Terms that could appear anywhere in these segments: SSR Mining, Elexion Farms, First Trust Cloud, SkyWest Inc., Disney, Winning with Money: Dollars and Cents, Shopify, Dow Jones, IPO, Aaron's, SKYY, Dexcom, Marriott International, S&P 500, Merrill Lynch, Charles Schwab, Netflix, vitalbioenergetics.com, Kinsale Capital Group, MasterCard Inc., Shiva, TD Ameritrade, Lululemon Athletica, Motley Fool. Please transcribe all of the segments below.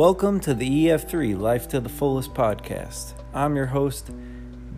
Welcome to the EF3 Life to the Fullest podcast. I'm your host,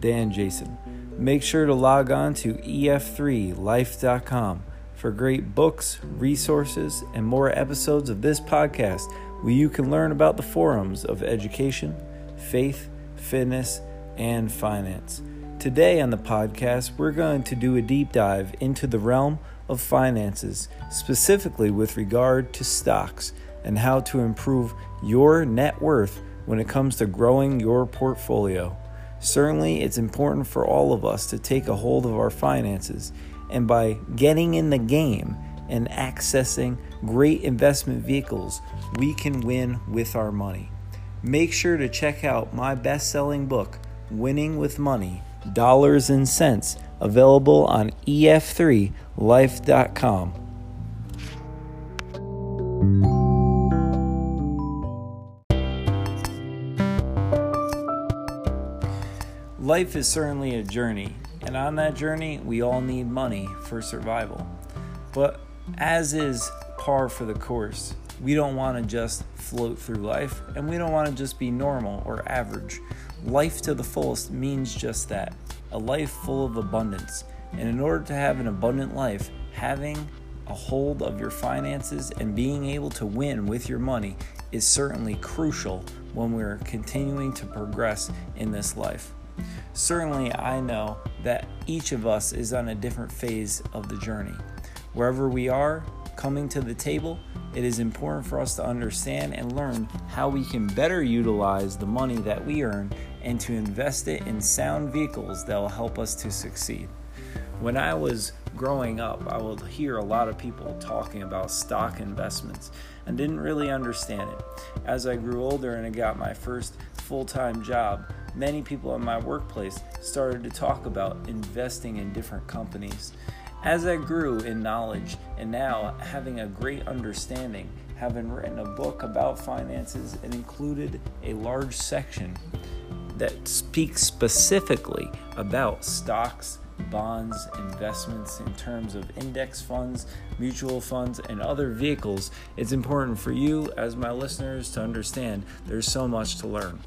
Dan Jason. Make sure to log on to EF3Life.com for great books, resources, and more episodes of this podcast where you can learn about the forums of education, faith, fitness, and finance. Today on the podcast, we're going to do a deep dive into the realm of finances, specifically with regard to stocks and how to improve your net worth when it comes to growing your portfolio. Certainly, it's important for all of us to take a hold of our finances, and by getting in the game and accessing great investment vehicles, we can win with our money. Make sure to check out my best-selling book, Winning with Money: Dollars and Cents, available on EF3Life.com. Life is certainly a journey, and on that journey, we all need money for survival. But as is par for the course, we don't want to just float through life, and we don't want to just be normal or average. Life to the fullest means just that, a life full of abundance. And in order to have an abundant life, having a hold of your finances and being able to win with your money is certainly crucial when we're continuing to progress in this life. Certainly, I know that each of us is on a different phase of the journey. Wherever we are coming to the table, it is important for us to understand and learn how we can better utilize the money that we earn and to invest it in sound vehicles that will help us to succeed. When I was growing up, I would hear a lot of people talking about stock investments and didn't really understand it. As I grew older and I got my first full-time job, many people in my workplace started to talk about investing in different companies. As I grew in knowledge and now having a great understanding, having written a book about finances and included a large section that speaks specifically about stocks, bonds, investments in terms of index funds, mutual funds, and other vehicles, it's important for you as my listeners to understand there's so much to learn.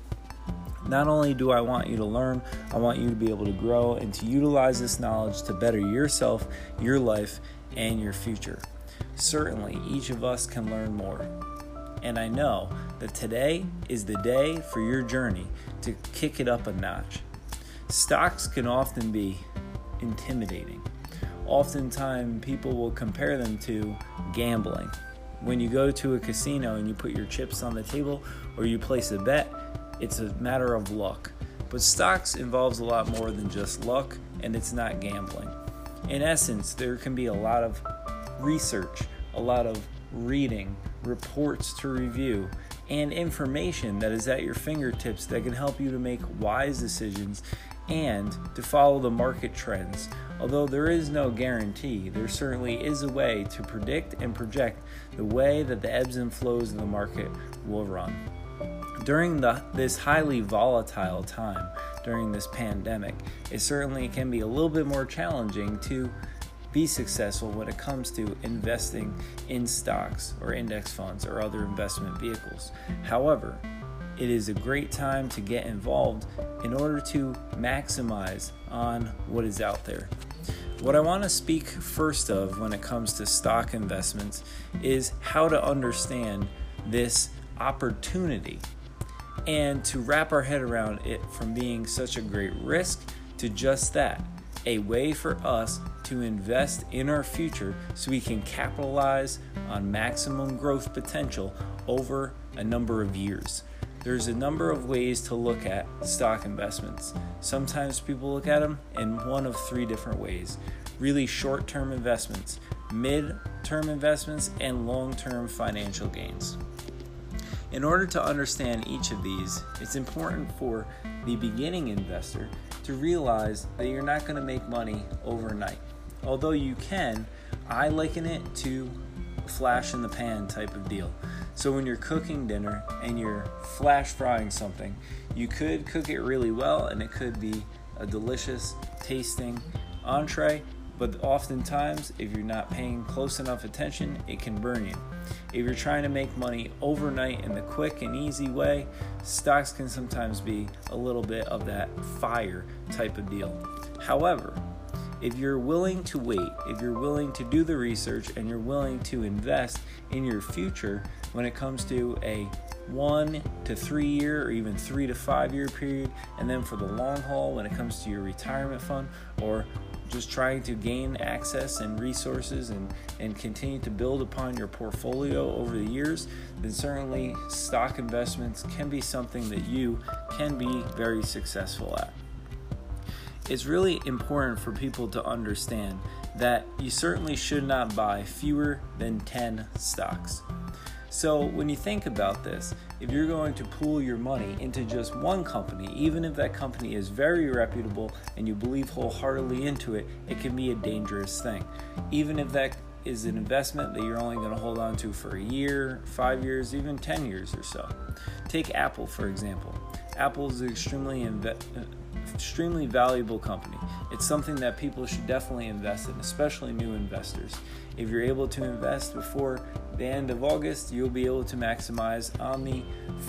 Not only do I want you to learn, I want you to be able to grow and to utilize this knowledge to better yourself, your life, and your future. Certainly, each of us can learn more. And I know that today is the day for your journey to kick it up a notch. Stocks can often be intimidating. Oftentimes, people will compare them to gambling. When you go to a casino and you put your chips on the table or you place a bet, it's a matter of luck. But stocks involves a lot more than just luck, and it's not gambling. In essence, there can be a lot of research, a lot of reading, reports to review, and information that is at your fingertips that can help you to make wise decisions and to follow the market trends. Although there is no guarantee, there certainly is a way to predict and project the way that the ebbs and flows of the market will run. During this highly volatile time, during this pandemic, it certainly can be a little bit more challenging to be successful when it comes to investing in stocks or index funds or other investment vehicles. However, it is a great time to get involved in order to maximize on what is out there. What I want to speak first of when it comes to stock investments is how to understand this opportunity and to wrap our head around it from being such a great risk to just that, a way for us to invest in our future so we can capitalize on maximum growth potential over a number of years. There's a number of ways to look at stock investments. Sometimes people look at them in one of three different ways: really short-term investments, mid-term investments, and long-term financial gains. In order to understand each of these, it's important for the beginning investor to realize that you're not going to make money overnight. Although you can, I liken it to flash in the pan type of deal. So when you're cooking dinner and you're flash frying something, you could cook it really well and it could be a delicious tasting entree, But oftentimes, if you're not paying close enough attention, it can burn you. If you're trying to make money overnight in the quick and easy way, stocks can sometimes be a little bit of that fire type of deal. However, if you're willing to wait, if you're willing to do the research, and you're willing to invest in your future when it comes to a 1 to 3 year or even 3 to 5 year period, and then for the long haul when it comes to your retirement fund or just trying to gain access and resources and continue to build upon your portfolio over the years, then certainly stock investments can be something that you can be very successful at. It's really important for people to understand that you certainly should not buy fewer than 10 stocks. So when you think about this, if you're going to pool your money into just one company, even if that company is very reputable and you believe wholeheartedly into it, it can be a dangerous thing. Even if that is an investment that you're only going to hold on to for a year, 5 years, even 10 years or so. Take Apple, for example. Apple is an extremely valuable company. It's something that people should definitely invest in, especially new investors. If you're able to invest before the end of August, you'll be able to maximize on the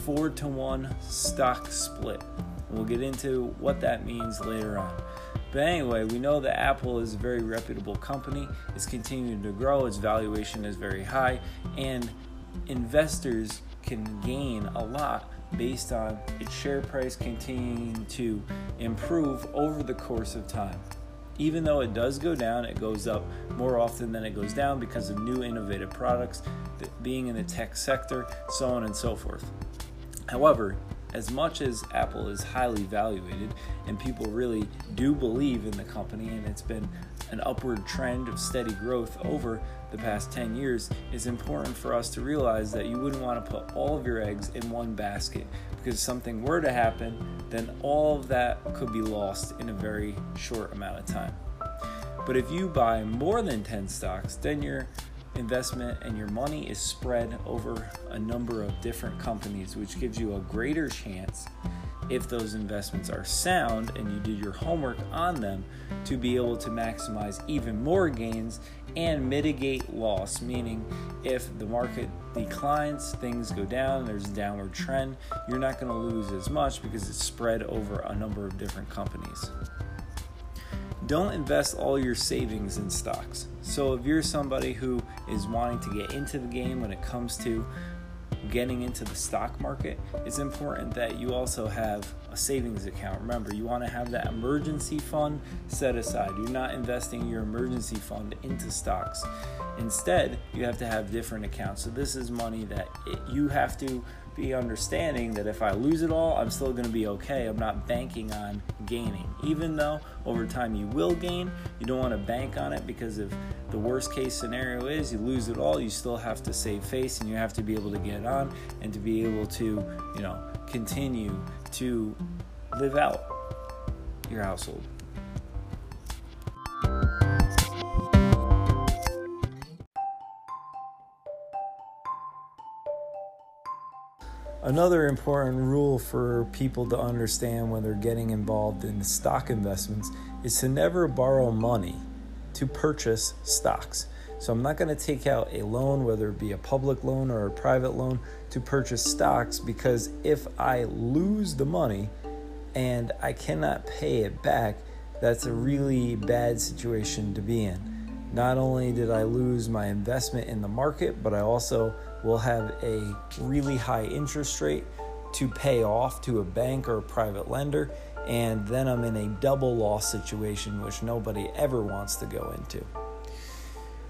4-to-1 stock split. We'll get into what that means later on. But anyway, we know that Apple is a very reputable company. It's continuing to grow. Its valuation is very high, and investors can gain a lot based on its share price continuing to improve over the course of time. Even though it does go down, it goes up more often than it goes down because of new innovative products, being in the tech sector, so on and so forth. However, as much as Apple is highly valued and people really do believe in the company, and it's been an upward trend of steady growth over the past 10 years, it's important for us to realize that you wouldn't want to put all of your eggs in one basket, because if something were to happen, then all of that could be lost in a very short amount of time. But if you buy more than 10 stocks, then your investment and your money is spread over a number of different companies, which gives you a greater chance, if those investments are sound and you did your homework on them, to be able to maximize even more gains and mitigate loss, meaning if the market declines, things go down, there's a downward trend, you're not going to lose as much because it's spread over a number of different companies. Don't invest all your savings in stocks. So if you're somebody who is wanting to get into the game when it comes to getting into the stock market, it's important that you also have a savings account. Remember, you want to have that emergency fund set aside. You're not investing your emergency fund into stocks. Instead, you have to have different accounts. So this is money that you have to be understanding that if I lose it all, I'm still going to be okay. I'm not banking on gaining. Even though over time you will gain, you don't want to bank on it, because if the worst case scenario is you lose it all, you still have to save face, and you have to be able to get on and to be able to, continue to live out your household. Another important rule for people to understand when they're getting involved in stock investments is to never borrow money to purchase stocks. So I'm not going to take out a loan, whether it be a public loan or a private loan, to purchase stocks, because if I lose the money and I cannot pay it back, that's a really bad situation to be in. Not only did I lose my investment in the market, but I also will have a really high interest rate to pay off to a bank or a private lender, and then I'm in a double loss situation, which nobody ever wants to go into.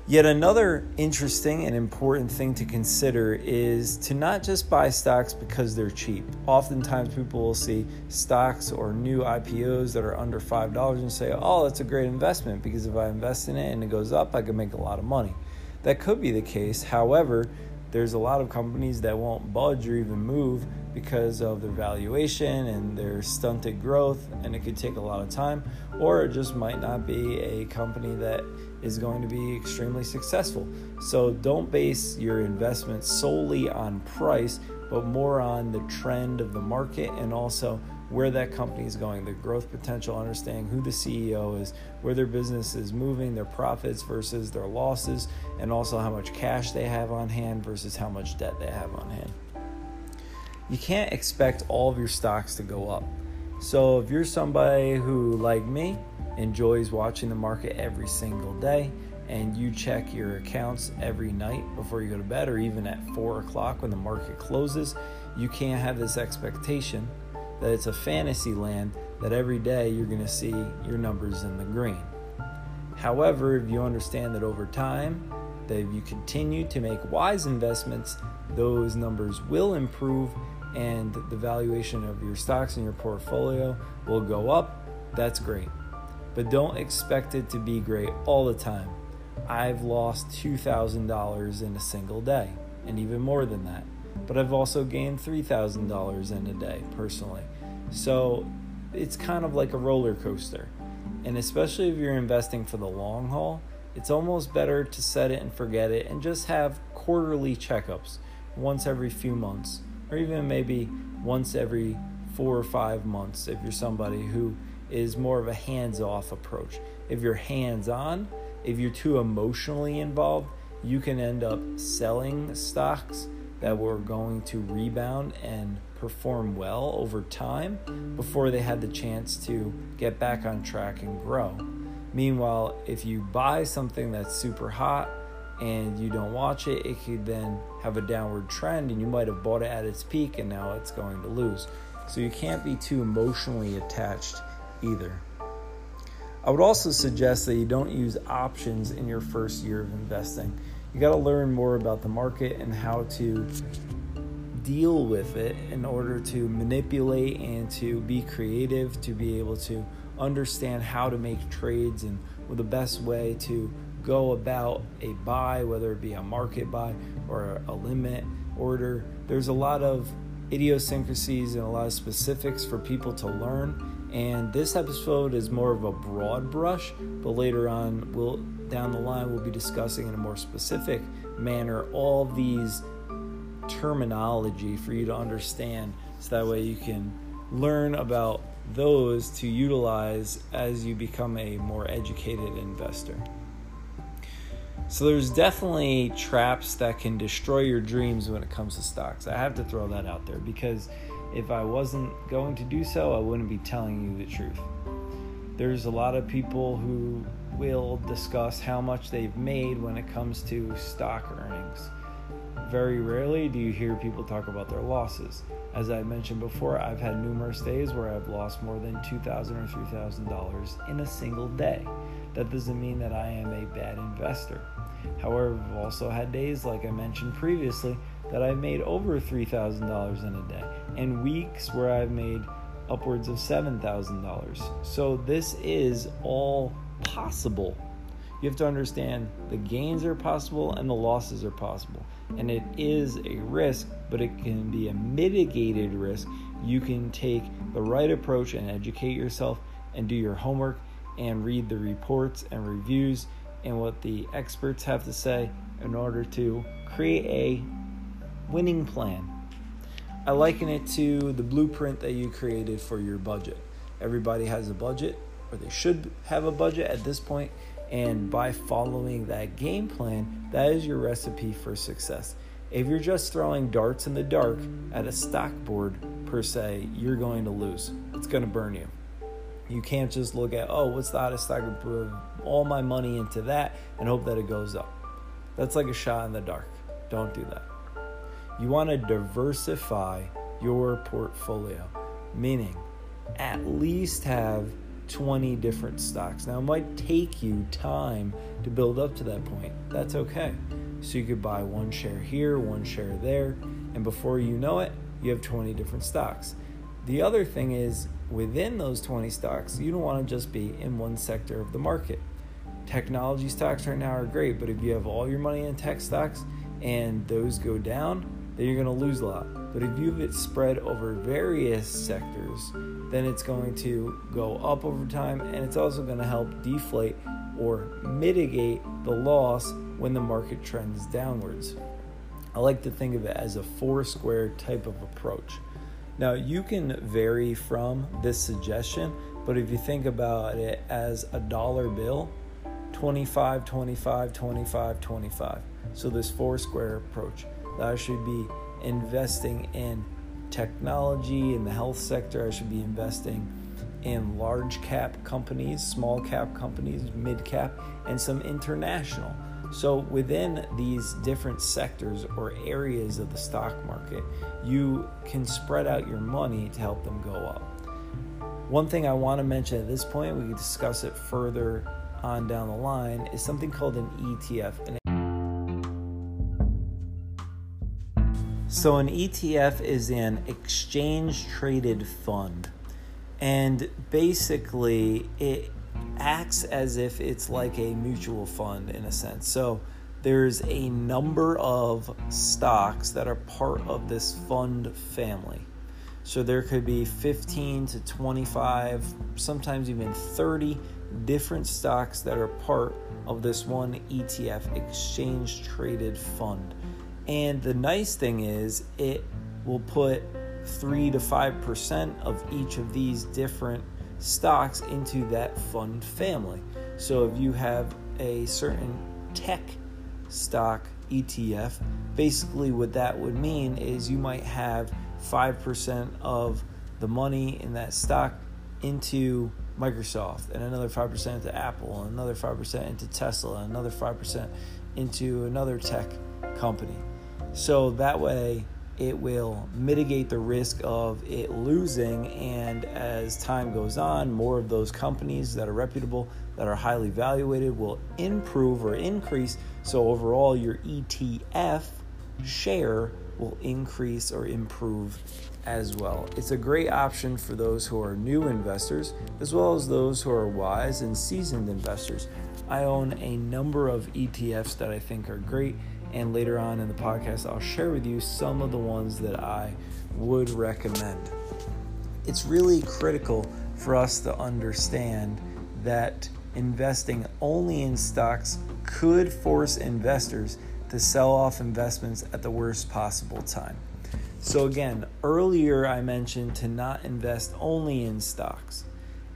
Yet another interesting and important thing to consider is to not just buy stocks because they're cheap. Oftentimes people will see stocks or new IPOs that are under $5 and say, oh, that's a great investment, because if I invest in it and it goes up, I can make a lot of money. That could be the case. However, there's a lot of companies that won't budge or even move because of their valuation and their stunted growth, and it could take a lot of time, or it just might not be a company that is going to be extremely successful. So don't base your investment solely on price, but more on the trend of the market and also where that company is going, the growth potential, understanding who the CEO is, where their business is moving, their profits versus their losses, and also how much cash they have on hand versus how much debt they have on hand. You can't expect all of your stocks to go up. So if you're somebody who, like me, enjoys watching the market every single day, and you check your accounts every night before you go to bed, or even at 4 o'clock when the market closes, you can't have this expectation that it's a fantasy land that every day you're going to see your numbers in the green. However, if you understand that over time, that if you continue to make wise investments, those numbers will improve and the valuation of your stocks in your portfolio will go up, that's great. But don't expect it to be great all the time. I've lost $2,000 in a single day, and even more than that. But I've also gained $3,000 in a day, personally. So it's kind of like a roller coaster. And especially if you're investing for the long haul, it's almost better to set it and forget it and just have quarterly checkups once every few months, or even maybe once every 4 or 5 months if you're somebody who is more of a hands-off approach. If you're hands-on, if you're too emotionally involved, you can end up selling stocks that were going to rebound and perform well over time before they had the chance to get back on track and grow. Meanwhile, if you buy something that's super hot and you don't watch it, it could then have a downward trend, and you might have bought it at its peak and now it's going to lose. So you can't be too emotionally attached either. I would also suggest that you don't use options in your first year of investing. You got to learn more about the market and how to deal with it in order to manipulate and to be creative, to be able to understand how to make trades and the best way to go about a buy, whether it be a market buy or a limit order. There's a lot of idiosyncrasies and a lot of specifics for people to learn. And this episode is more of a broad brush, but later on, down the line, we'll be discussing in a more specific manner all these terminology for you to understand, so that way you can learn about those to utilize as you become a more educated investor. So there's definitely traps that can destroy your dreams when it comes to stocks. I have to throw that out there, because if I wasn't going to do so, I wouldn't be telling you the truth. There's a lot of people who will discuss how much they've made when it comes to stock earnings. Very rarely do you hear people talk about their losses. As I mentioned before, I've had numerous days where I've lost more than $2,000 or $3,000 in a single day. That doesn't mean that I am a bad investor. However, I've also had days, like I mentioned previously, that I've made over $3,000 in a day, and weeks where I've made upwards of $7,000. So this is all possible. You have to understand the gains are possible and the losses are possible. And it is a risk, but it can be a mitigated risk. You can take the right approach and educate yourself and do your homework and read the reports and reviews and what the experts have to say in order to create a winning plan. I liken it to the blueprint that you created for your budget. Everybody has a budget, or they should have a budget at this point, and by following that game plan, that is your recipe for success. If you're just throwing darts in the dark at a stock board, per se, you're going to lose. It's going to burn you. You can't just look at, oh, what's the hottest stock, and put all my money into that and hope that it goes up. That's like a shot in the dark. Don't do that. You want to diversify your portfolio, meaning at least have 20 different stocks. Now, it might take you time to build up to that point. That's okay. So you could buy one share here, one share there, and before you know it, you have 20 different stocks. The other thing is, within those 20 stocks, you don't want to just be in one sector of the market. Technology stocks right now are great, but if you have all your money in tech stocks and those go down, then you're going to lose a lot. But if you have it spread over various sectors, then it's going to go up over time, and it's also going to help deflate or mitigate the loss when the market trends downwards. I like to think of it as a four-square type of approach. Now, you can vary from this suggestion, but if you think about it as a dollar bill, 25, 25, 25, 25. So this four square approach, that I should be investing in technology, in the health sector. I should be investing in large cap companies, small cap companies, mid cap, and some international. So within these different sectors or areas of the stock market, you can spread out your money to help them go up. One thing I want to mention at this point, we can discuss it further on down the line, is something called an ETF. So an ETF is an exchange-traded fund, and basically it acts as if it's like a mutual fund in a sense. So there's a number of stocks that are part of this fund family. So there could be 15 to 25, sometimes even 30 different stocks that are part of this one ETF, exchange-traded fund. And the nice thing is it will put 3 to 5% of each of these different stocks into that fund family. So if you have a certain tech stock ETF, basically what that would mean is you might have 5% of the money in that stock into Microsoft, and another 5% into Apple, and another 5% into Tesla, and another 5% into another tech company. So that way it will mitigate the risk of it losing, and as time goes on, more of those companies that are reputable, that are highly valuated, will improve or increase. So overall, your ETF share will increase or improve as well. It's a great option for those who are new investors, as well as those who are wise and seasoned investors. I own a number of ETFs that I think are great, and later on in the podcast, I'll share with you some of the ones that I would recommend. It's really critical for us to understand that investing only in stocks could force investors to sell off investments at the worst possible time. So again, earlier I mentioned to not invest only in stocks,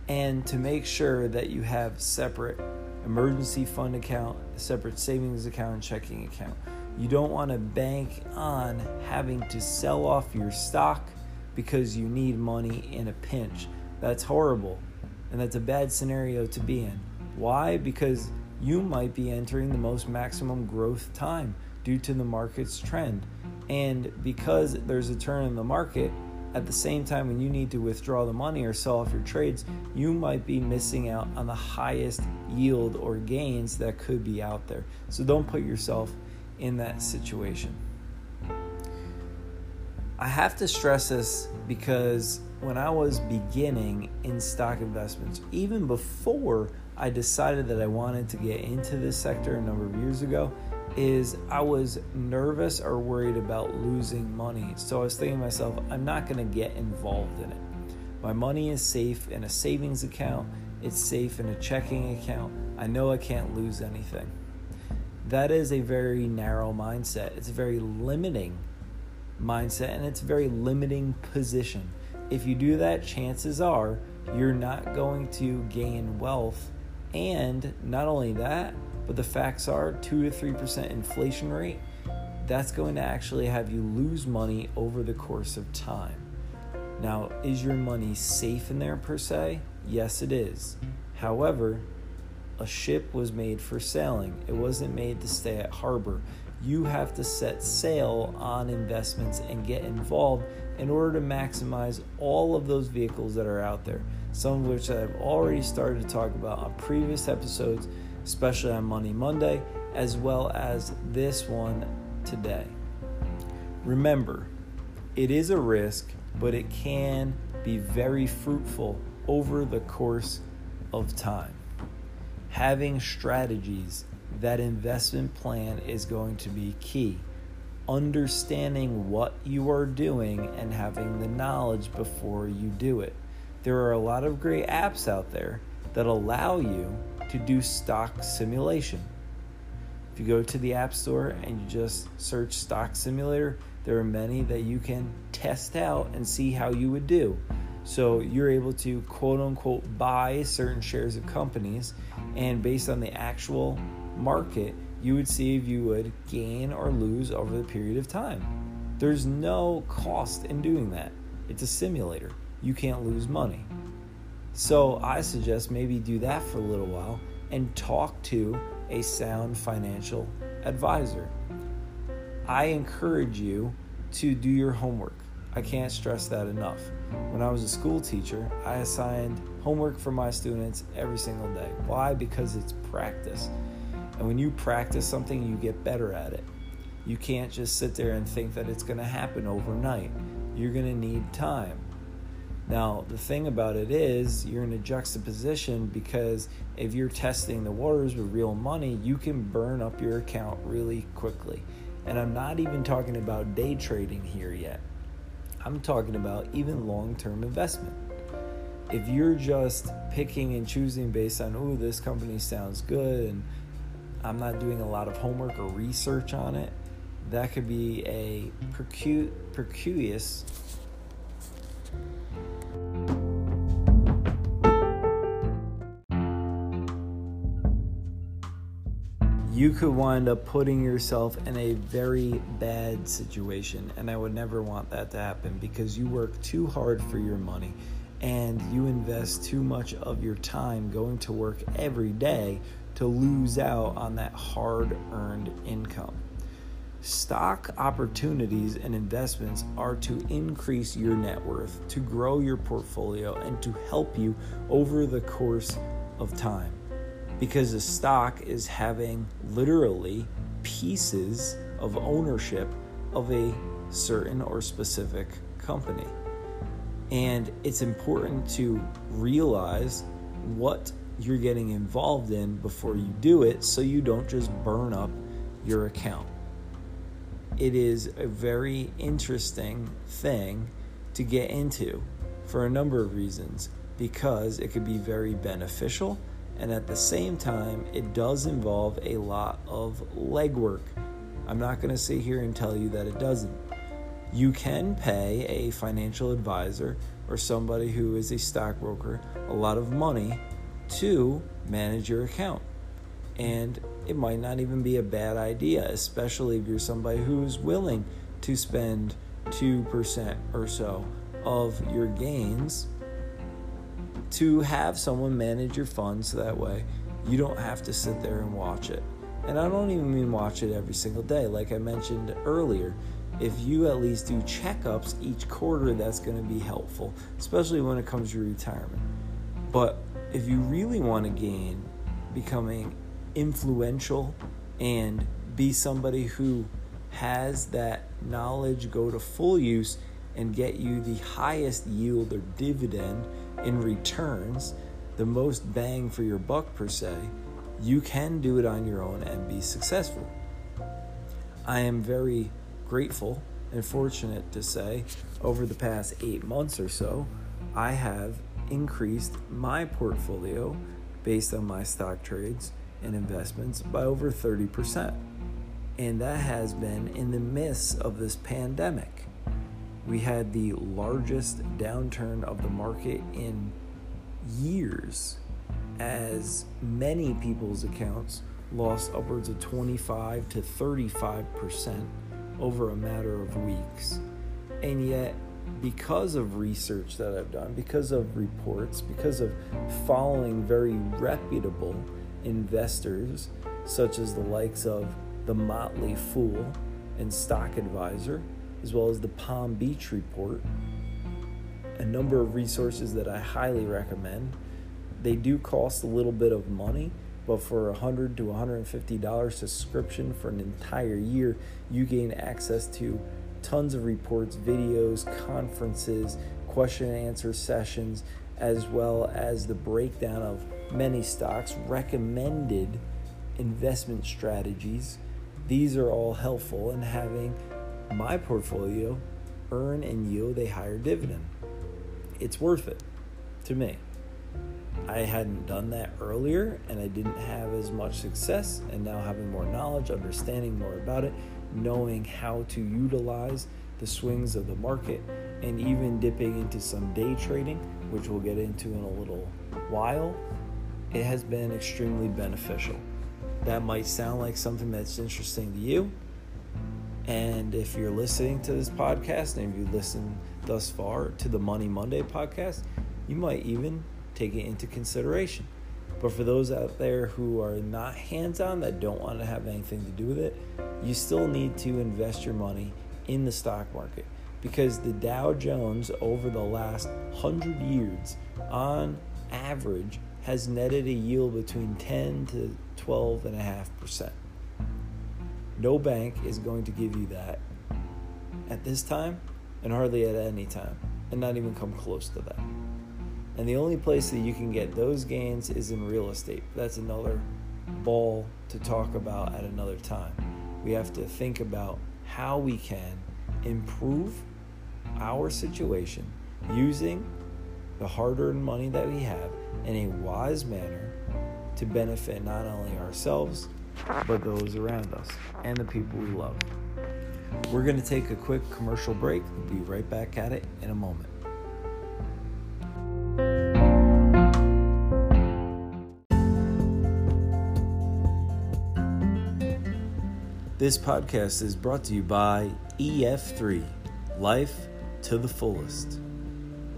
and to make sure that you have separate emergency fund account, separate savings account, and checking account. You don't want to bank on having to sell off your stock because you need money in a pinch. That's horrible, and that's a bad scenario to be in. Why? Because you might be entering the most maximum growth time due to the market's trend. And because there's a turn in the market, at the same time when you need to withdraw the money or sell off your trades, you might be missing out on the highest yield or gains that could be out there. So don't put yourself in that situation. I have to stress this because when I was beginning in stock investments, even before I decided that I wanted to get into this sector a number of years ago, is I was nervous or worried about losing money. So I was thinking to myself, I'm not going to get involved in it. My money is safe in a savings account. It's safe in a checking account. I know I can't lose anything. That is a very narrow mindset. It's a very limiting mindset, and it's a very limiting position. If you do that, chances are you're not going to gain wealth. And not only that, but the facts are 2 to 3% inflation rate. That's going to actually have you lose money over the course of time. Now, is your money safe in there per se? Yes, it is. However, a ship was made for sailing. It wasn't made to stay at harbor. You have to set sail on investments and get involved in order to maximize all of those vehicles that are out there, some of which I've already started to talk about on previous episodes, especially on Money Monday, as well as this one today. Remember, it is a risk, but it can be very fruitful over the course of time. Having strategies, that investment plan is going to be key. Understanding what you are doing and having the knowledge before you do it. There are a lot of great apps out there that allow you to do stock simulation. If you go to the App Store and you just search Stock Simulator, there are many that you can test out and see how you would do. So you're able to quote unquote buy certain shares of companies, and based on the actual market, you would see if you would gain or lose over the period of time. There's no cost in doing that. It's a simulator. You can't lose money. So I suggest maybe do that for a little while and talk to a sound financial advisor. I encourage you to do your homework. I can't stress that enough. When I was a school teacher, I assigned homework for my students every single day. Why? Because it's practice. And when you practice something, you get better at it. You can't just sit there and think that it's going to happen overnight. You're going to need time. Now, the thing about it is you're in a juxtaposition, because if you're testing the waters with real money, you can burn up your account really quickly. And I'm not even talking about day trading here yet. I'm talking about even long-term investment. If you're just picking and choosing based on, oh, this company sounds good and I'm not doing a lot of homework or research on it, that could be a precarious you could wind up putting yourself in a very bad situation, and I would never want that to happen, because you work too hard for your money and you invest too much of your time going to work every day to lose out on that hard-earned income. Stock opportunities and investments are to increase your net worth, to grow your portfolio, and to help you over the course of time. Because a stock is having literally pieces of ownership of a certain or specific company. And it's important to realize what you're getting involved in before you do it, so you don't just burn up your account. It is a very interesting thing to get into for a number of reasons, because it could be very beneficial. And at the same time, it does involve a lot of legwork. I'm not going to sit here and tell you that it doesn't. You can pay a financial advisor or somebody who is a stockbroker a lot of money to manage your account. And it might not even be a bad idea, especially if you're somebody who's willing to spend 2% or so of your gains to have someone manage your funds, so that way you don't have to sit there and watch it. And I don't even mean watch it every single day. Like I mentioned earlier, if you at least do checkups each quarter, that's going to be helpful, especially when it comes to retirement. But if you really want to gain becoming influential and be somebody who has that knowledge go to full use and get you the highest yield or dividend in returns, the most bang for your buck per se, you can do it on your own and be successful. I am very grateful and fortunate to say, over the past 8 months or so, I have increased my portfolio based on my stock trades and investments by over 30%. And that has been in the midst of this pandemic. We had the largest downturn of the market in years, as many people's accounts lost upwards of 25 to 35% over a matter of weeks. And yet, because of research that I've done, because of reports, because of following very reputable investors, such as the likes of the Motley Fool and Stock Advisor, as well as the Palm Beach Report, a number of resources that I highly recommend. They do cost a little bit of money, but for $100 to $150 subscription for an entire year, you gain access to tons of reports, videos, conferences, question and answer sessions, as well as the breakdown of many stocks, recommended investment strategies. These are all helpful in having my portfolio earn and yield a higher dividend. It's worth it to me. I hadn't done that earlier, and I didn't have as much success. And now having more knowledge, understanding more about it, knowing how to utilize the swings of the market, and even dipping into some day trading, which we'll get into in a little while, it has been extremely beneficial. That might sound like something that's interesting to you. And if you're listening to this podcast, and if you listen thus far to the Money Monday podcast, you might even take it into consideration. But for those out there who are not hands-on, that don't want to have anything to do with it, you still need to invest your money in the stock market, because the Dow Jones over the last 100 years on average has netted a yield between 10 to 12.5%. No bank is going to give you that at this time, and hardly at any time, and not even come close to that. And the only place that you can get those gains is in real estate. That's another ball to talk about at another time. We have to think about how we can improve our situation using the hard-earned money that we have in a wise manner to benefit not only ourselves, but those around us and the people we love. We're going to take a quick commercial break. We'll be right back at it in a moment. This podcast is brought to you by EF3, Life to the Fullest.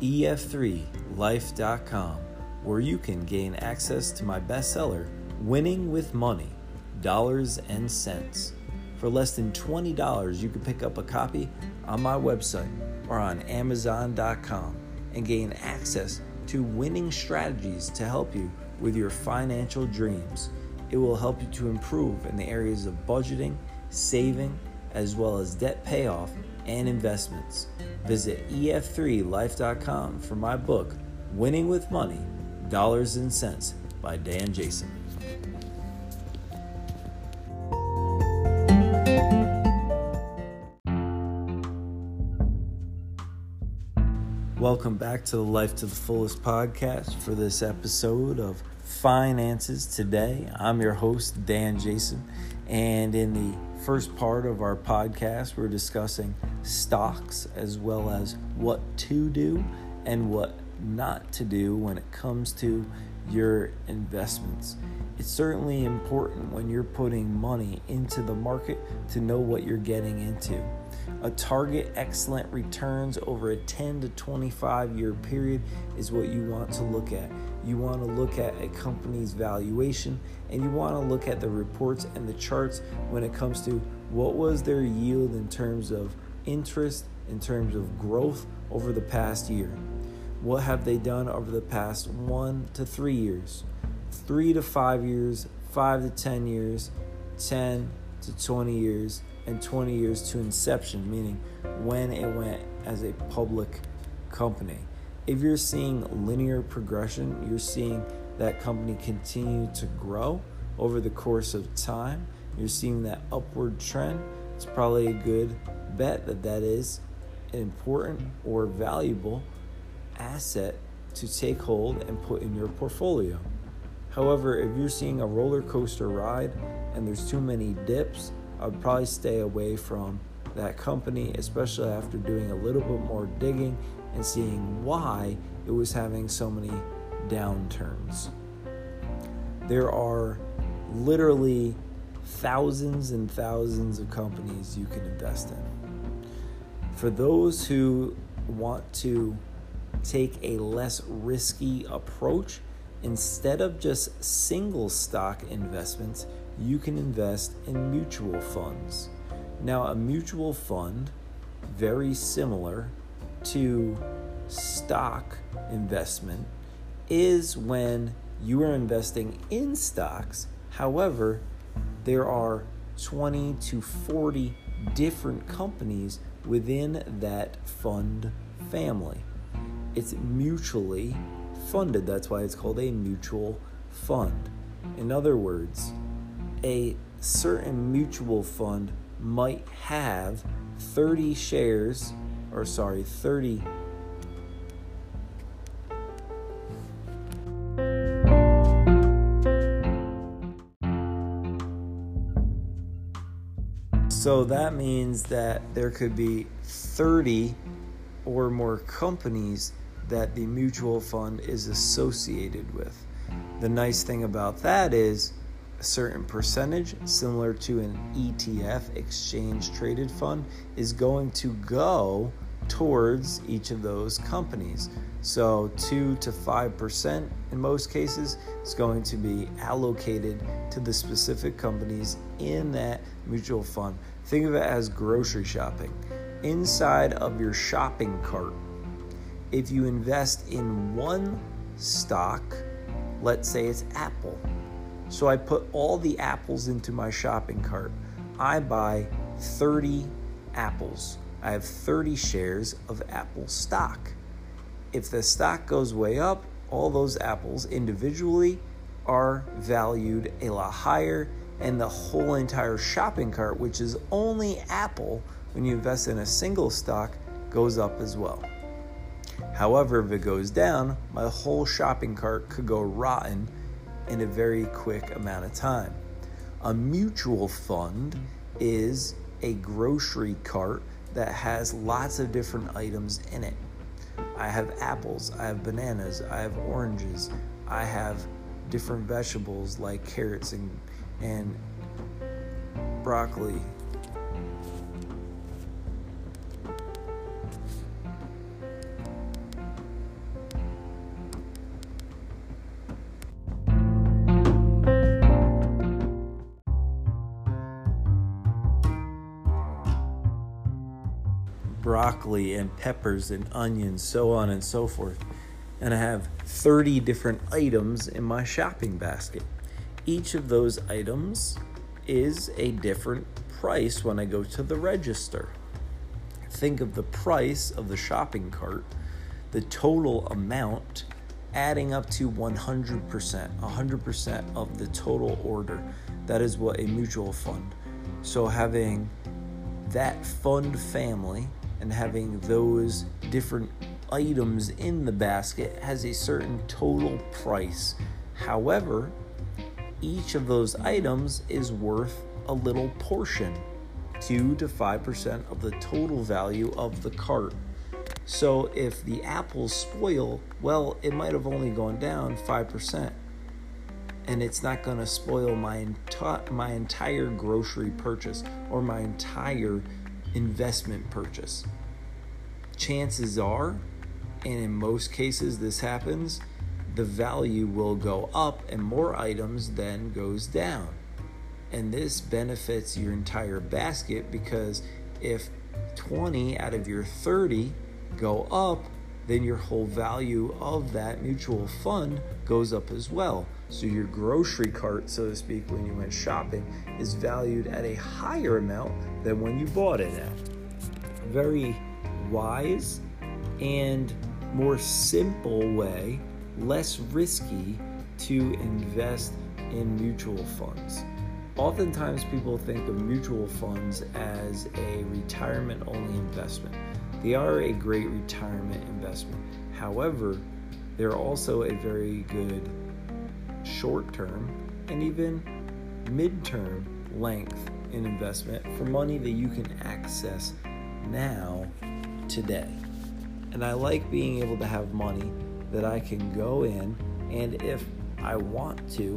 EF3Life.com, where you can gain access to my bestseller, Winning with Money: Dollars and Cents. For less than $20, you can pick up a copy on my website or on Amazon.com and gain access to winning strategies to help you with your financial dreams. It will help you to improve in the areas of budgeting, saving, as well as debt payoff and investments. Visit EF3Life.com for my book, Winning with Money, Dollars and Cents by Dan Jason. Welcome back to the Life to the Fullest podcast for this episode of Finances Today. I'm your host, Dan Jason, and in the first part of our podcast, we're discussing stocks as well as what to do and what not to do when it comes to your investments. It's certainly important when you're putting money into the market to know what you're getting into. A target excellent returns over a 10 to 25 year period is what you want to look at. You want to look at a company's valuation, and you want to look at the reports and the charts when it comes to what was their yield in terms of interest, in terms of growth over the past year. What have they done over the past 1 to 3 years, 3 to 5 years, 5 to 10 years, 10 to 20 years, and 20 years to inception, meaning when it went as a public company. If you're seeing linear progression, you're seeing that company continue to grow over the course of time, you're seeing that upward trend, it's probably a good bet that that is an important or valuable asset to take hold and put in your portfolio. However, if you're seeing a roller coaster ride and there's too many dips, I'd probably stay away from that company, especially after doing a little bit more digging and seeing why it was having so many downturns. There are literally thousands and thousands of companies you can invest in. For those who want to take a less risky approach, instead of just single stock investments, you can invest in mutual funds. Now, a mutual fund, very similar to stock investment, is when you are investing in stocks. However, there are 20 to 40 different companies within that fund family. It's mutually funded. That's why it's called a mutual fund. In other words, a certain mutual fund might have 30 So that means that there could be 30 or more companies that the mutual fund is associated with. The nice thing about that is a certain percentage, similar to an ETF, exchange traded fund, is going to go towards each of those companies. So 2 to 5% in most cases is going to be allocated to the specific companies in that mutual fund. Think of it as grocery shopping. Inside of your shopping cart, if you invest in one stock, let's say it's Apple. So I put all the apples into my shopping cart. I buy 30 apples. I have 30 shares of Apple stock. If the stock goes way up, all those apples individually are valued a lot higher, and the whole entire shopping cart, which is only Apple, when you invest in a single stock, goes up as well. However, if it goes down, my whole shopping cart could go rotten in a very quick amount of time. A mutual fund is a grocery cart that has lots of different items in it. I have apples, I have bananas, I have oranges, I have different vegetables like carrots and broccoli. Broccoli and peppers and onions, so on and so forth. And I have 30 different items in my shopping basket. Each of those items is a different price when I go to the register. Think of the price of the shopping cart, the total amount adding up to 100% of the total order. That is what a mutual fund. So having that fund family and having those different items in the basket has a certain total price. However, each of those items is worth a little portion, 2 to 5% of the total value of the cart. So if the apples spoil, well, it might have only gone down 5%, and it's not going to spoil my entire grocery purchase or my entire investment purchase. Chances are, and in most cases this happens, the value will go up and more items then goes down. And this benefits your entire basket, because if 20 out of your 30 go up, then your whole value of that mutual fund goes up as well. So your grocery cart, so to speak, when you went shopping, is valued at a higher amount than when you bought it at. Very wise and more simple way, less risky to invest in mutual funds. Oftentimes people think of mutual funds as a retirement-only investment. They are a great retirement investment. However, they're also a very good short-term and even mid-term length in investment for money that you can access now, today. And I like being able to have money that I can go in and, if I want to,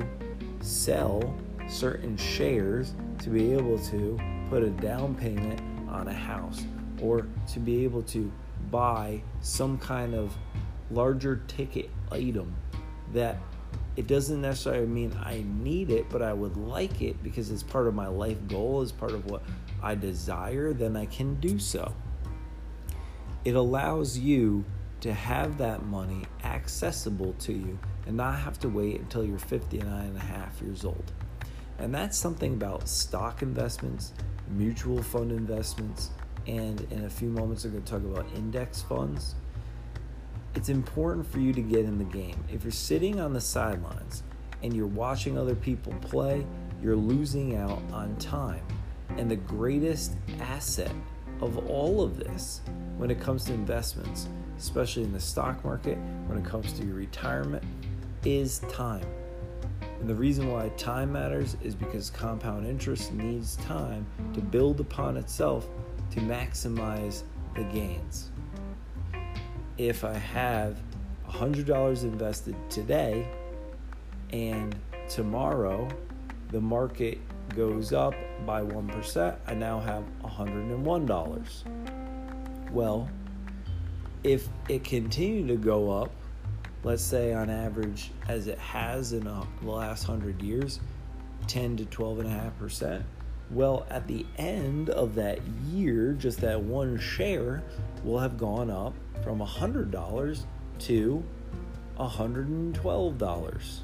sell certain shares to be able to put a down payment on a house, or to be able to buy some kind of larger ticket item that it doesn't necessarily mean I need it, but I would like it because it's part of my life goal, it's part of what I desire, then I can do so. It allows you to have that money accessible to you and not have to wait until you're 59 and a half years old. And that's something about stock investments, mutual fund investments, and in a few moments I'm going to talk about index funds. It's important for you to get in the game. If you're sitting on the sidelines and you're watching other people play, you're losing out on time. And the greatest asset of all of this, when it comes to investments, especially in the stock market, when it comes to your retirement, is time. And the reason why time matters is because compound interest needs time to build upon itself to maximize the gains. If I have $100 invested today and tomorrow the market goes up by 1%, I now have $101. Well, if it continued to go up, let's say on average, as it has in the last 100 years, 10 to 12.5%, well, at the end of that year, just that one share will have gone up from $100 to $112.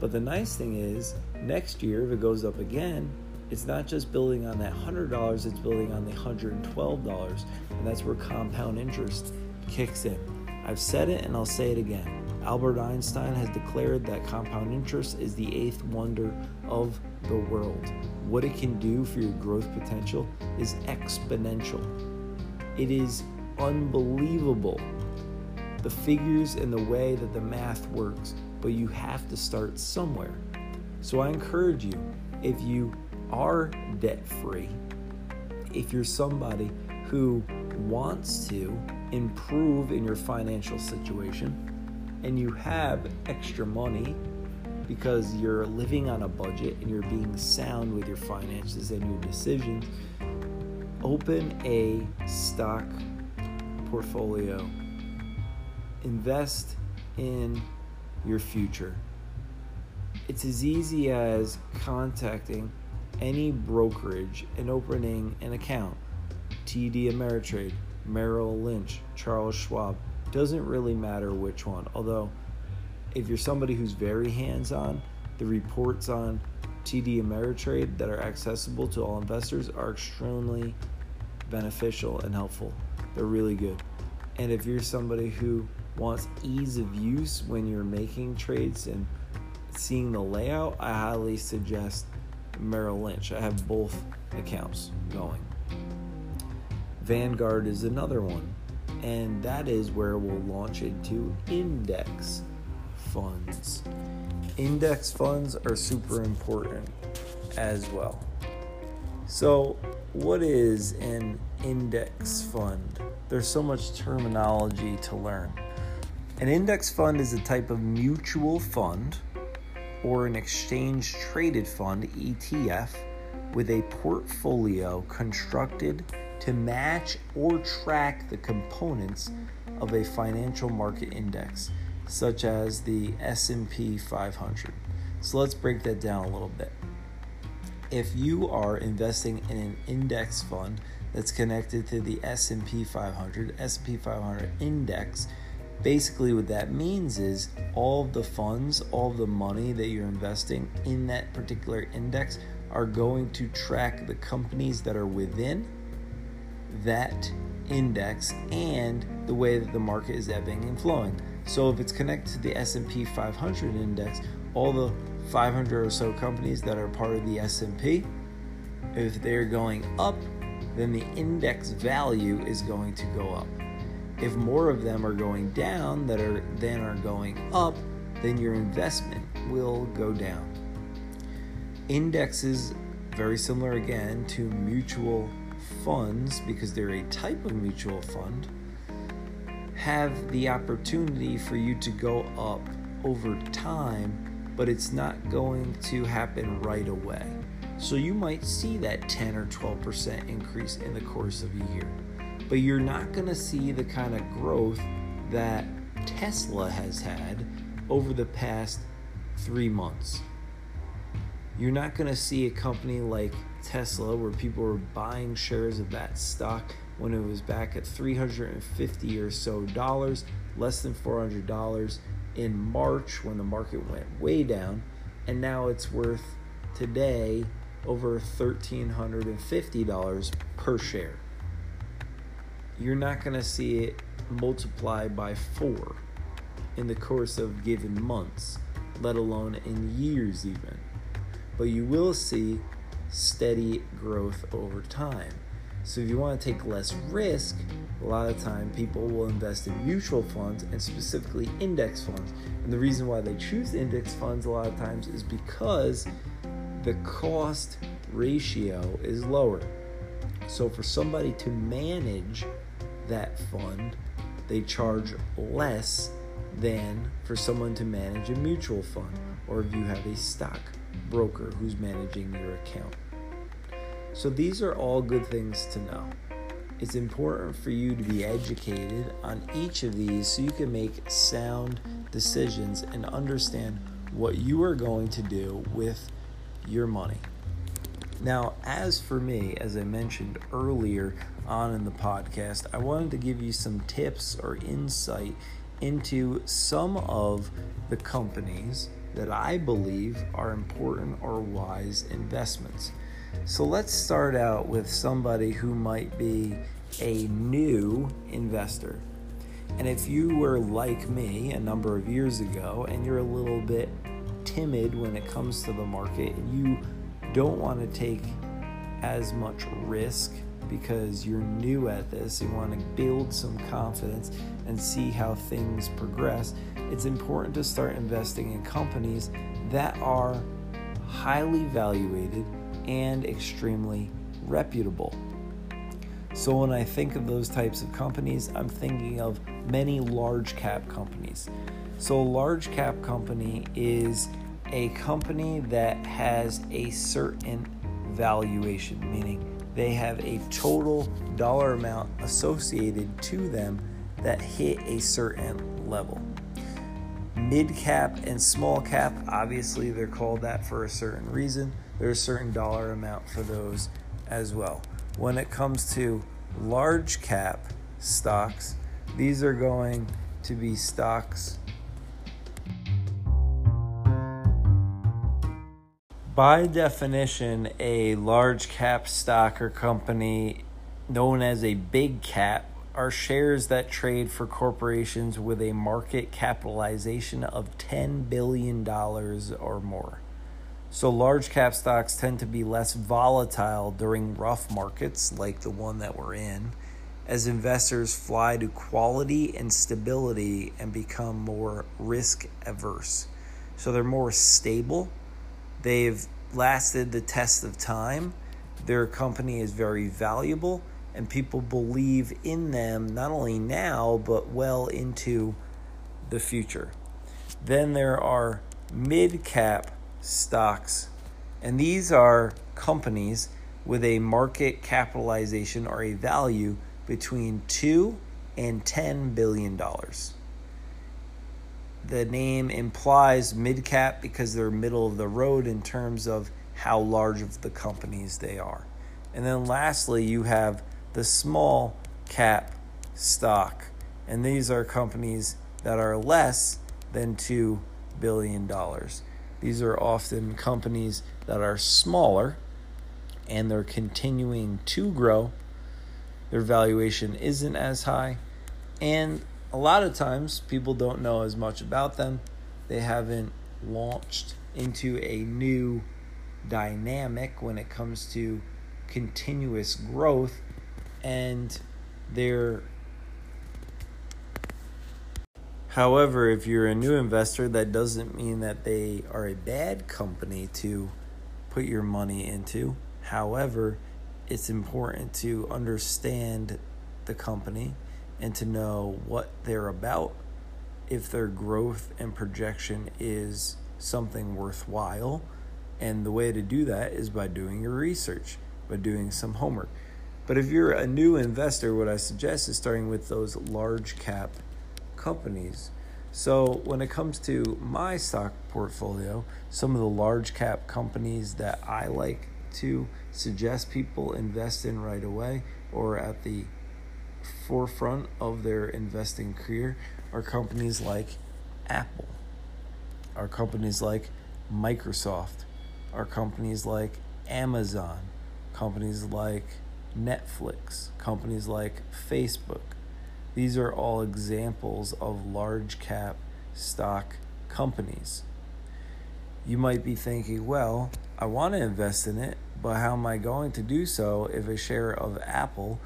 But the nice thing is, next year, if it goes up again, it's not just building on that $100, it's building on the $112. And that's where compound interest kicks in. I've said it and I'll say it again. Albert Einstein has declared that compound interest is the eighth wonder of the world. What it can do for your growth potential is exponential. It is unbelievable, the figures and the way that the math works, but you have to start somewhere. So I encourage you, if you are debt-free, if you're somebody who wants to improve in your financial situation and you have extra money because you're living on a budget and you're being sound with your finances and your decisions, open a stock portfolio. Invest in your future. It's as easy as contacting any brokerage and opening an account. TD Ameritrade, Merrill Lynch, Charles Schwab, doesn't really matter which one. Although, if you're somebody who's very hands-on, the reports on TD Ameritrade that are accessible to all investors are extremely beneficial and helpful. They're really good. And if you're somebody who wants ease of use when you're making trades and seeing the layout, I highly suggest Merrill Lynch. I have both accounts going. Vanguard is another one, and that is where we'll launch into index funds. Index funds are super important as well. So what is an index fund? There's so much terminology to learn. An index fund is a type of mutual fund or an exchange traded fund, ETF, with a portfolio constructed to match or track the components of a financial market index, such as the S&P 500. So let's break that down a little bit. If you are investing in an index fund that's connected to the S&P 500, S&P 500 index, basically what that means is all of the funds, all of the money that you're investing in that particular index are going to track the companies that are within that index and the way that the market is ebbing and flowing. So if it's connected to the S&P 500 index, all the 500 or so companies that are part of the S&P, if they're going up, then the index value is going to go up. If more of them are going down than are going up, then your investment will go down. Indexes, very similar again to mutual funds, because they're a type of mutual fund, have the opportunity for you to go up over time, but it's not going to happen right away. So you might see that 10 or 12% increase in the course of a year, but you're not going to see the kind of growth that Tesla has had over the past 3 months. You're not going to see a company like Tesla where people were buying shares of that stock when it was back at $350 or so dollars, less than $400 in March when the market went way down, and now it's worth today over $1,350 per share. You're not going to see it multiply by 4 in the course of given months, let alone in years even. But you will see steady growth over time. So if you want to take less risk, a lot of time people will invest in mutual funds and specifically index funds. And the reason why they choose index funds a lot of times is because the cost ratio is lower. So for somebody to manage that fund, they charge less than for someone to manage a mutual fund, or if you have a stock broker who's managing your account. So these are all good things to know. It's important for you to be educated on each of these so you can make sound decisions and understand what you are going to do with your money. Now, as for me, as I mentioned earlier on in the podcast, I wanted to give you some tips or insight into some of the companies that I believe are important or wise investments. So let's start out with somebody who might be a new investor. And if you were like me a number of years ago and you're a little bit timid when it comes to the market, you don't want to take as much risk because you're new at this, you want to build some confidence and see how things progress, it's important to start investing in companies that are highly valued and extremely reputable. So when I think of those types of companies, I'm thinking of many large cap companies. So a large cap company is a company that has a certain valuation, meaning they have a total dollar amount associated to them that hit a certain level. Mid-cap and small-cap, obviously they're called that for a certain reason. There's a certain dollar amount for those as well. When it comes to large-cap stocks, these are going to be stocks by definition. A large cap stock or company known as a big cap are shares that trade for corporations with a market capitalization of $10 billion or more. So large cap stocks tend to be less volatile during rough markets like the one that we're in, as investors fly to quality and stability and become more risk averse. So they're more stable. They've lasted the test of time, their company is very valuable, and people believe in them not only now, but well into the future. Then there are mid-cap stocks, and these are companies with a market capitalization or a value between $2 and $10 billion. The name implies mid-cap because they're middle of the road in terms of how large of the companies they are. And then lastly, you have the small cap stock. And these are companies that are less than $2 billion. These are often companies that are smaller and they're continuing to grow. Their valuation isn't as high, and a lot of times, people don't know as much about them. They haven't launched into a new dynamic when it comes to continuous growth, and however, if you're a new investor, that doesn't mean that they are a bad company to put your money into. However, it's important to understand the company and to know what they're about, if their growth and projection is something worthwhile. And the way to do that is by doing your research, by doing some homework. But if you're a new investor, what I suggest is starting with those large cap companies. So when it comes to my stock portfolio, some of the large cap companies that I like to suggest people invest in right away or at the forefront of their investing career are companies like Apple, are companies like Microsoft, are companies like Amazon, companies like Netflix, companies like Facebook. These are all examples of large cap stock companies. You might be thinking, well, I want to invest in it, but how am I going to do so if a share of Apple,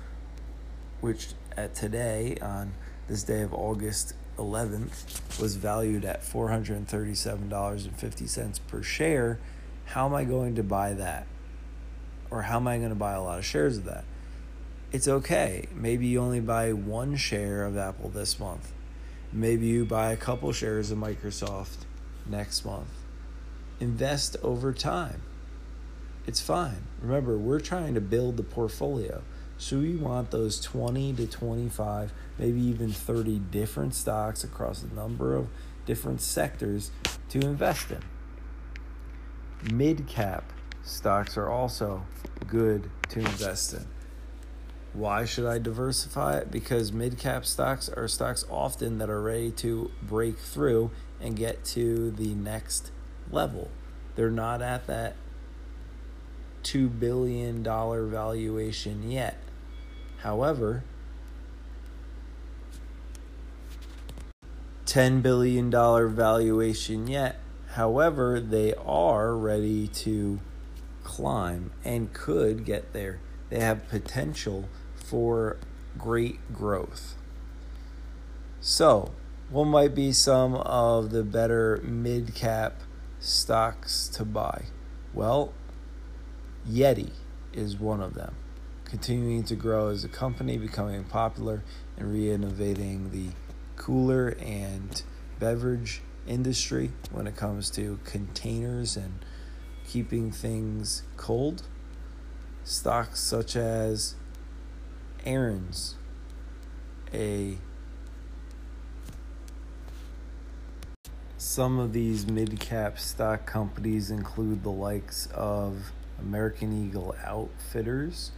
which at today, on this day of August 11th, was valued at $437.50 per share, how am I going to buy that? Or how am I going to buy a lot of shares of that? It's okay. Maybe you only buy one share of Apple this month. Maybe you buy a couple shares of Microsoft next month. Invest over time. It's fine. Remember, we're trying to build the portfolio. So we want those 20 to 25, maybe even 30 different stocks across a number of different sectors to invest in. Mid-cap stocks are also good to invest in. Why should I diversify it? Because mid-cap stocks are stocks often that are ready to break through and get to the next level. They're not at that $2 billion valuation yet. However, $10 billion valuation yet. However, they are ready to climb and could get there. They have potential for great growth. So, what might be some of the better mid-cap stocks to buy? Well, Yeti is one of them, continuing to grow as a company, becoming popular, and reinnovating the cooler and beverage industry when it comes to containers and keeping things cold. Stocks such as Aaron's, some of these mid-cap stock companies include the likes of American Eagle Outfitters,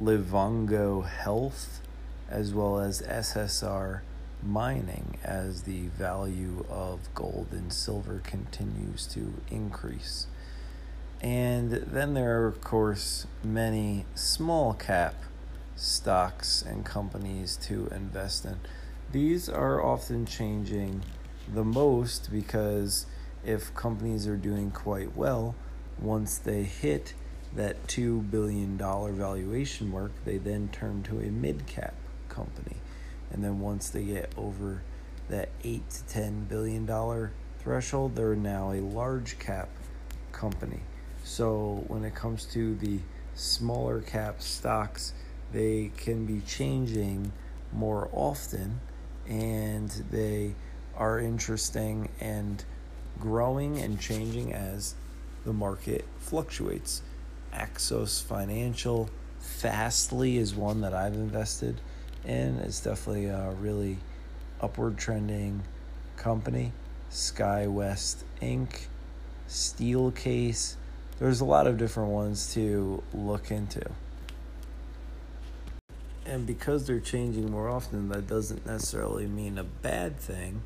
Livongo Health, as well as SSR Mining, as the value of gold and silver continues to increase. And then there are, of course, many small cap stocks and companies to invest in. These are often changing the most because if companies are doing quite well, once they hit that $2 billion valuation mark, they then turn to a mid-cap company. And then once they get over that $8 to $10 billion threshold, they're now a large cap company. So when it comes to the smaller cap stocks, they can be changing more often, and they are interesting and growing and changing as the market fluctuates. Axos Financial, Fastly is one that I've invested in. It's definitely a really upward trending company. SkyWest Inc., Steelcase. There's a lot of different ones to look into. And because they're changing more often, that doesn't necessarily mean a bad thing,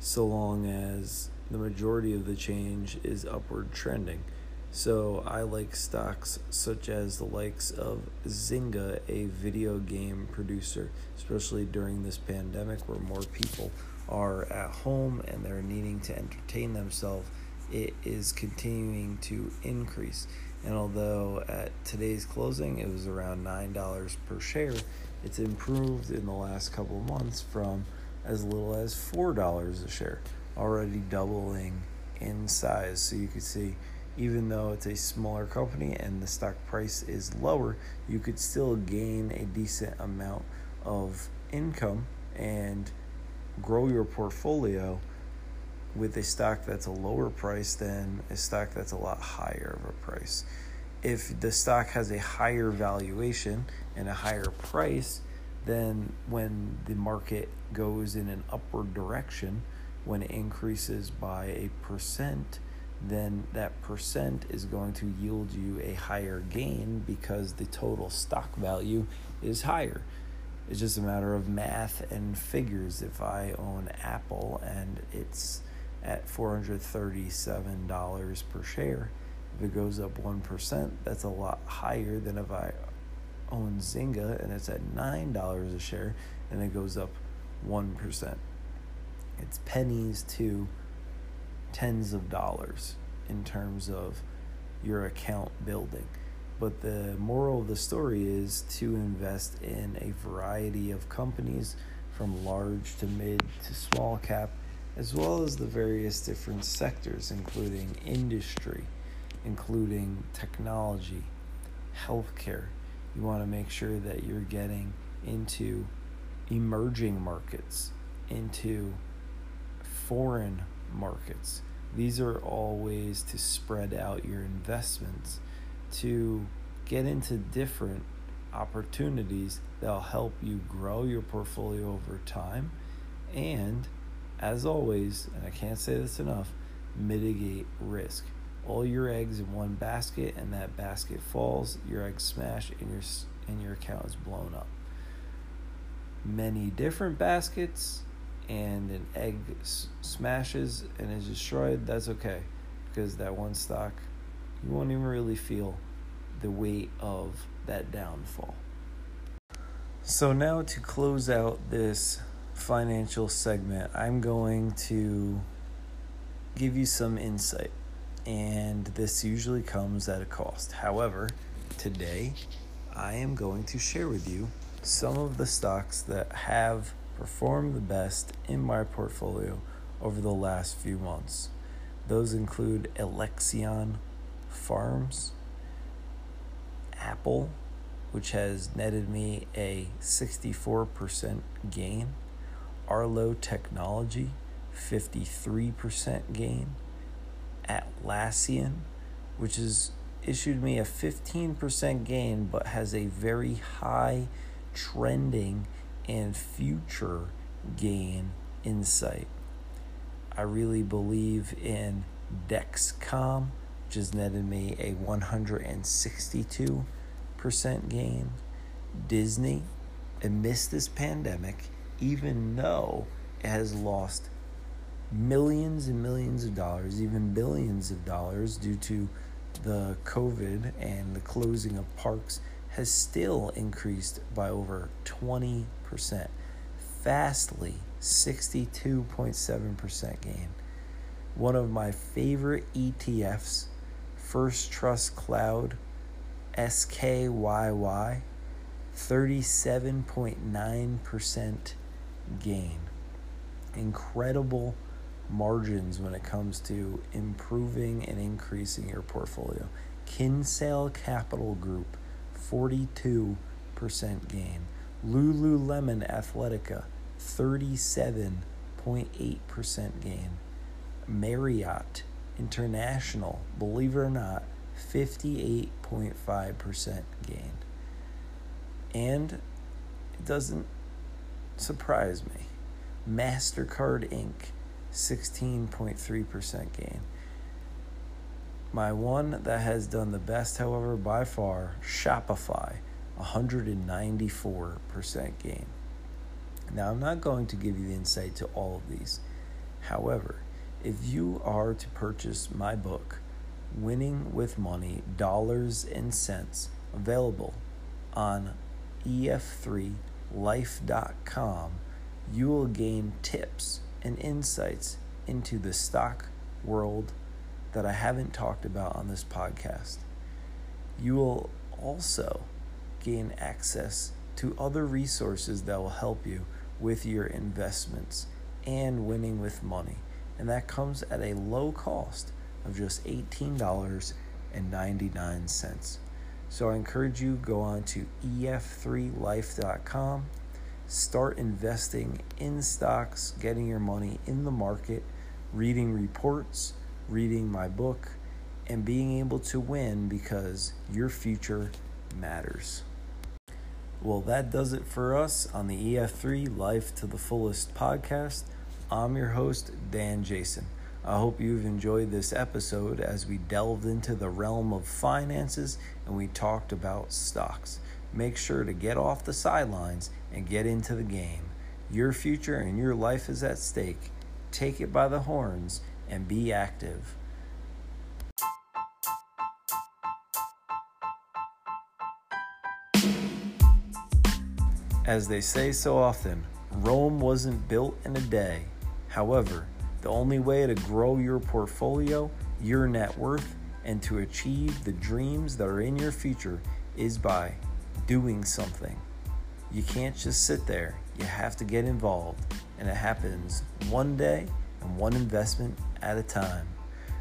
so long as the majority of the change is upward trending. So I like stocks such as the likes of Zynga, a video game producer, especially during this pandemic where more people are at home and they're needing to entertain themselves. It is continuing to increase. And although at today's closing it was around $9 per share, it's improved in the last couple of months from as little as $4 a share, already doubling in size. So you can see, even though it's a smaller company and the stock price is lower, you could still gain a decent amount of income and grow your portfolio with a stock that's a lower price than a stock that's a lot higher of a price. If the stock has a higher valuation and a higher price, then when the market goes in an upward direction, when it increases by 1%, then that percent is going to yield you a higher gain because the total stock value is higher. It's just a matter of math and figures. If I own Apple and it's at $437 per share, if it goes up 1%, that's a lot higher than if I own Zynga and it's at $9 a share and it goes up 1%. It's pennies to tens of dollars in terms of your account building. But the moral of the story is to invest in a variety of companies from large to mid to small cap, as well as the various different sectors, including industry, including technology, healthcare. You want to make sure that you're getting into emerging markets, into foreign markets. These are all ways to spread out your investments, to get into different opportunities that'll help you grow your portfolio over time. And as always, and I can't say this enough, mitigate risk. All your eggs in one basket, and that basket falls, your eggs smash, and your account is blown up. Many different baskets, and an egg smashes and is destroyed, that's okay, because that one stock, you won't even really feel the weight of that downfall. So now to close out this financial segment, I'm going to give you some insight, and this usually comes at a cost. However, today I am going to share with you some of the stocks that have performed the best in my portfolio over the last few months. Those include Elexion Farms, Apple, which has netted me a 64% gain, Arlo Technology, 53% gain, Atlassian, which has issued me a 15% gain but has a very high trending and future gain insight. I really believe in Dexcom, which has netted me a 162% gain. Disney, amidst this pandemic, even though it has lost millions and millions of dollars, even billions of dollars due to the COVID and the closing of parks, has still increased by over 20%. Fastly, 62.7% gain. One of my favorite ETFs, First Trust Cloud, SKYY, 37.9% gain. Incredible margins when it comes to improving and increasing your portfolio. Kinsale Capital Group, 42% gain. Lululemon Athletica, 37.8% gain. Marriott International, believe it or not, 58.5% gain. And it doesn't surprise me. MasterCard Inc., 16.3% gain. My one that has done the best, however, by far, Shopify, 194% gain. Now, I'm not going to give you the insight to all of these. However, if you are to purchase my book, Winning with Money, Dollars and Cents, available on EF3Life.com, you will gain tips and insights into the stock world that I haven't talked about on this podcast. You will also gain access to other resources that will help you with your investments and winning with money. And that comes at a low cost of just $18.99. So I encourage you, go on to EF3Life.com. Start investing in stocks, getting your money in the market, reading reports, reading my book, and being able to win because your future matters. Well, that does it for us on the EF3 Life to the Fullest podcast. I'm your host, Dan Jason. I hope you've enjoyed this episode as we delved into the realm of finances and we talked about stocks. Make sure to get off the sidelines and get into the game. Your future and your life is at stake. Take it by the horns and be active. As they say so often, Rome wasn't built in a day. However, the only way to grow your portfolio, your net worth, and to achieve the dreams that are in your future is by doing something. You can't just sit there. You have to get involved, and it happens one day and one investment at a time.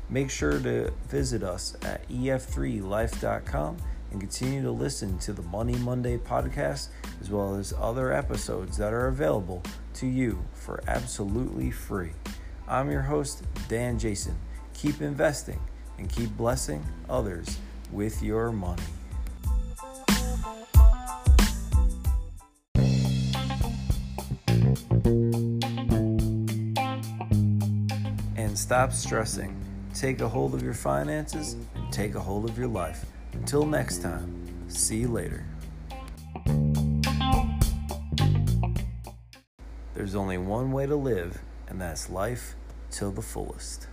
Make sure to visit us at EF3Life.com and continue to listen to the Money Monday podcast, as well as other episodes that are available to you for absolutely free. I'm your host, Dan Jason. Keep investing and keep blessing others with your money. And stop stressing. Take a hold of your finances and take a hold of your life. Until next time, see you later. There's only one way to live, and that's life till the fullest.